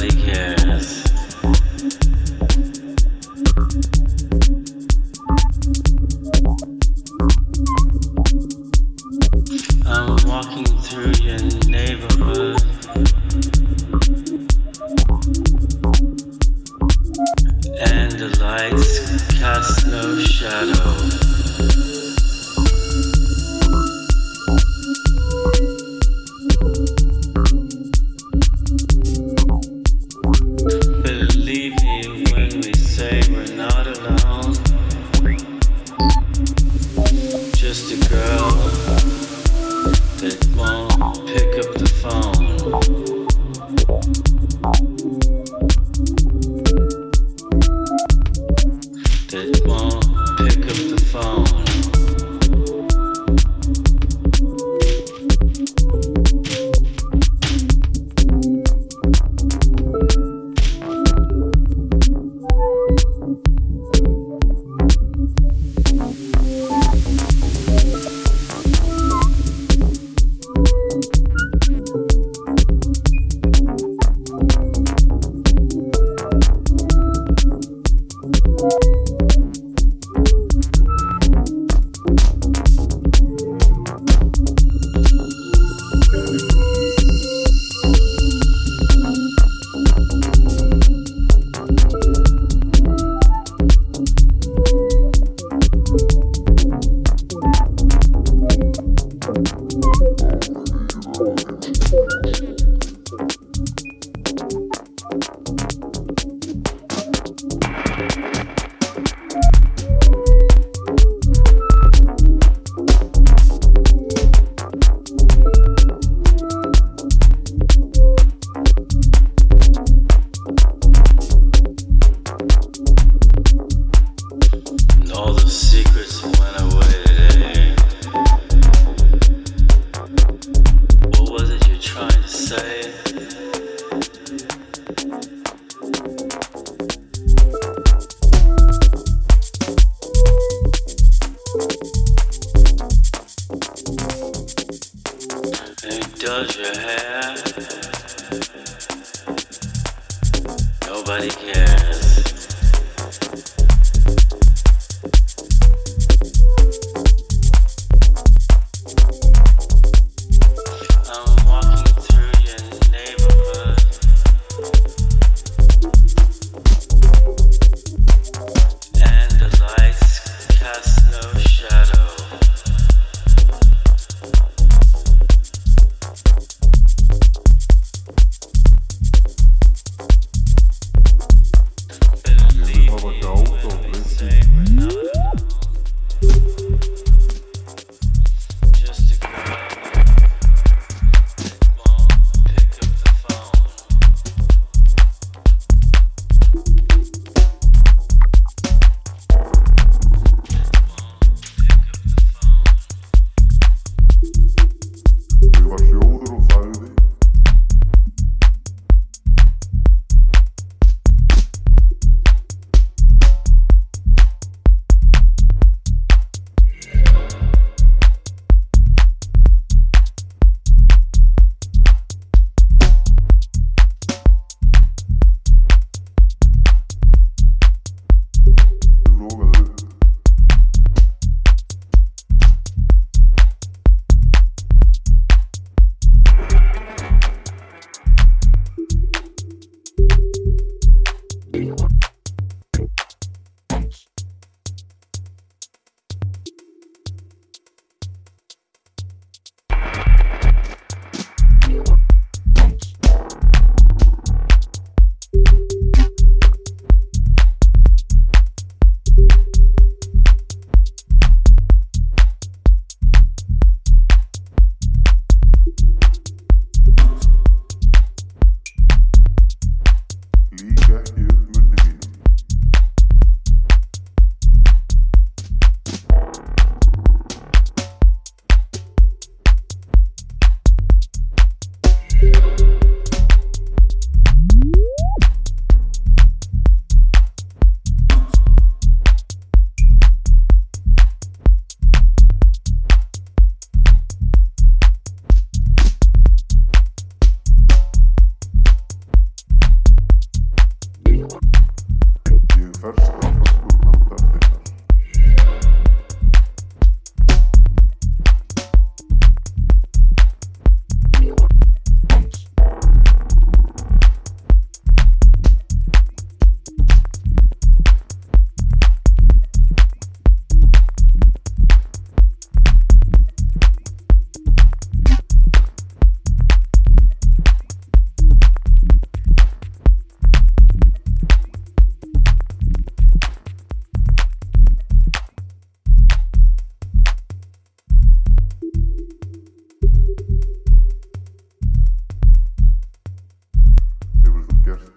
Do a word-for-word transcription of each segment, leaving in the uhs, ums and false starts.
nobody cares. I'm walking through your neighborhood. And the lights cast no shadow.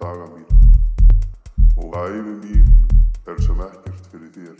daga mína og ævi mín er sem ekkert fyrir þér.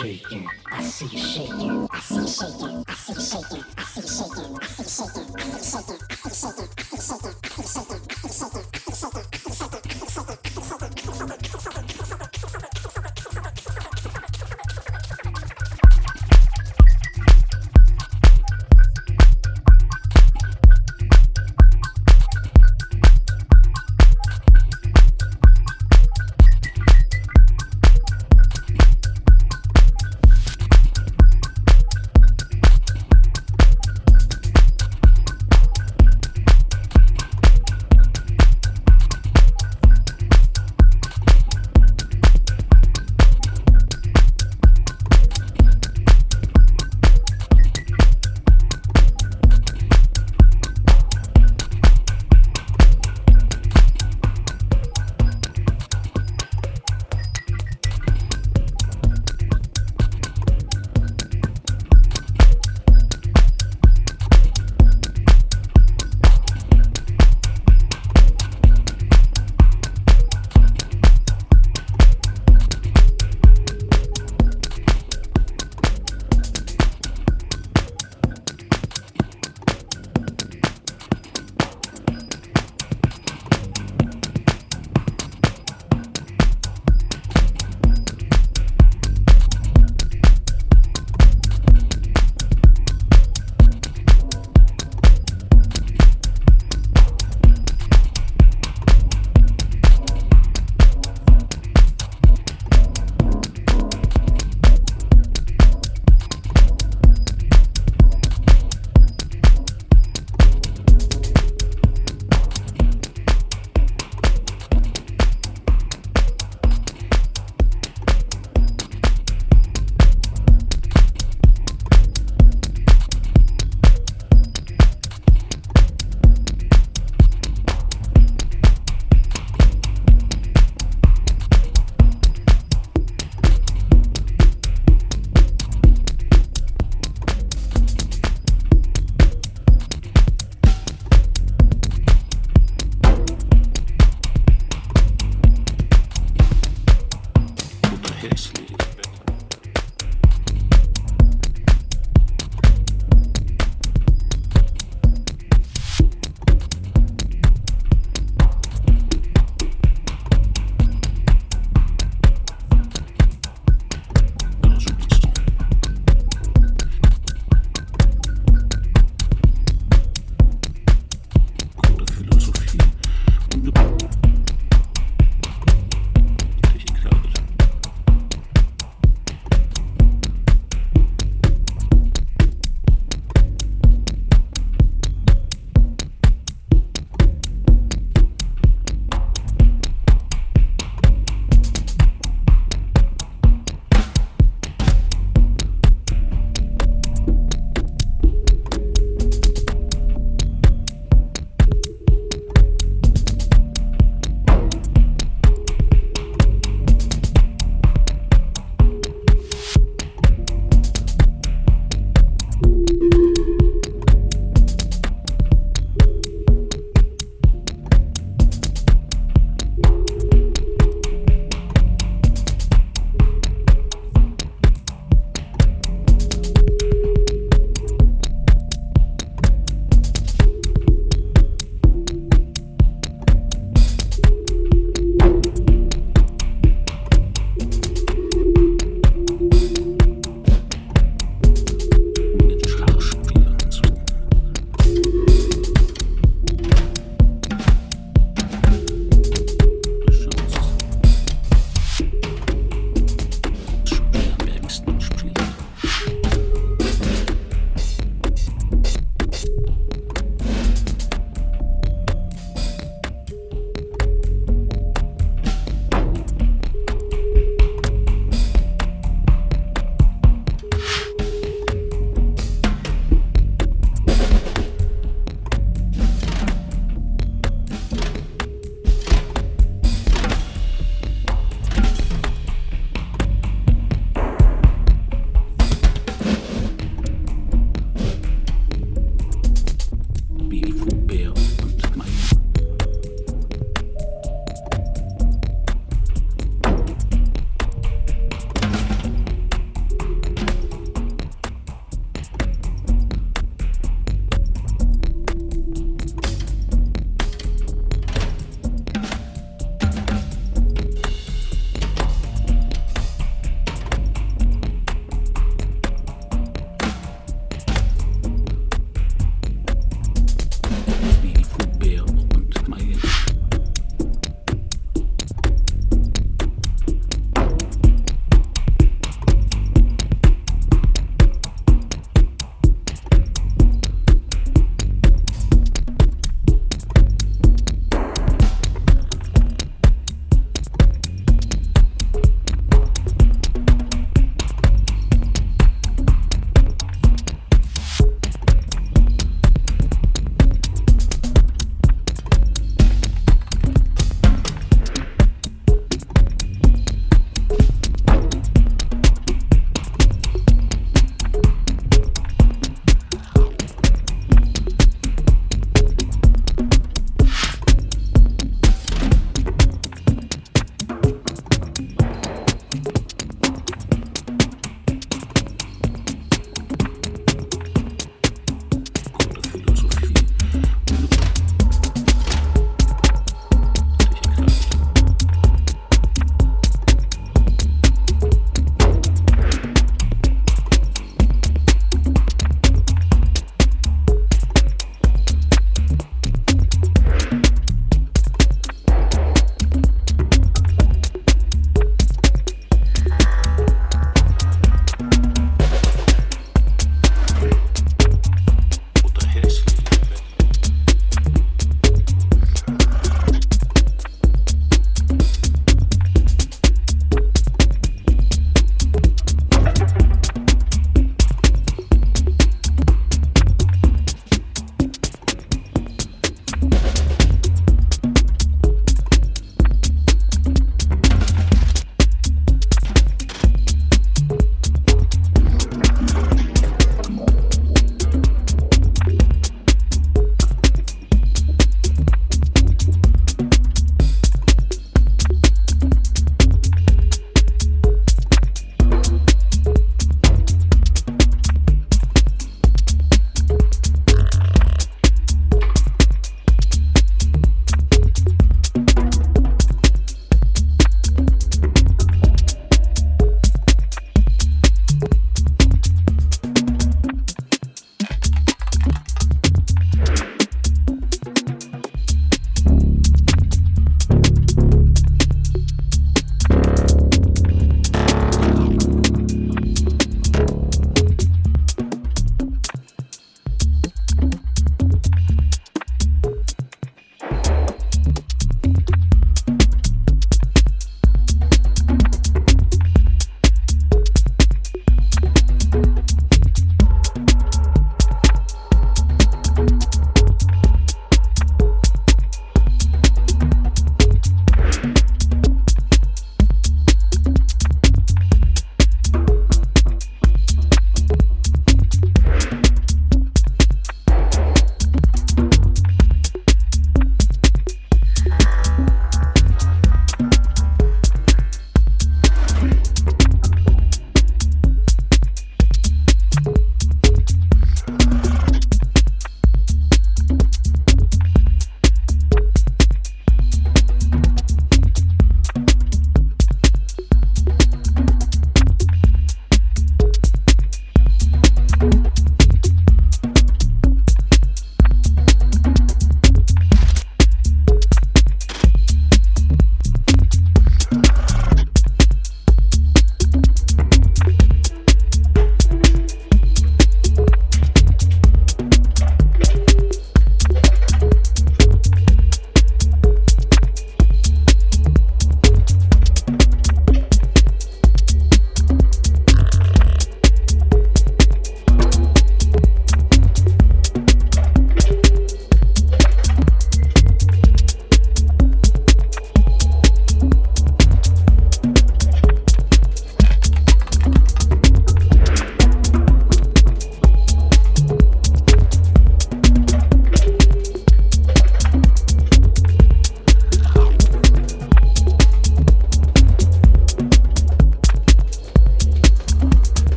shaking. I see you shaking. I see you shaking. I see you shaking. I see you shaking. I see you shaking. I see you shaking. I see you shaking. I see you shaking. I see you shaking. I see you shaking.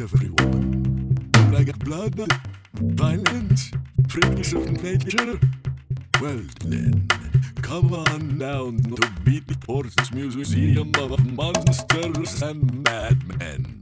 in every woman. Like blood, violence, freaks of nature. Well then, come on down to Beatport's Museum of Monsters and Madmen.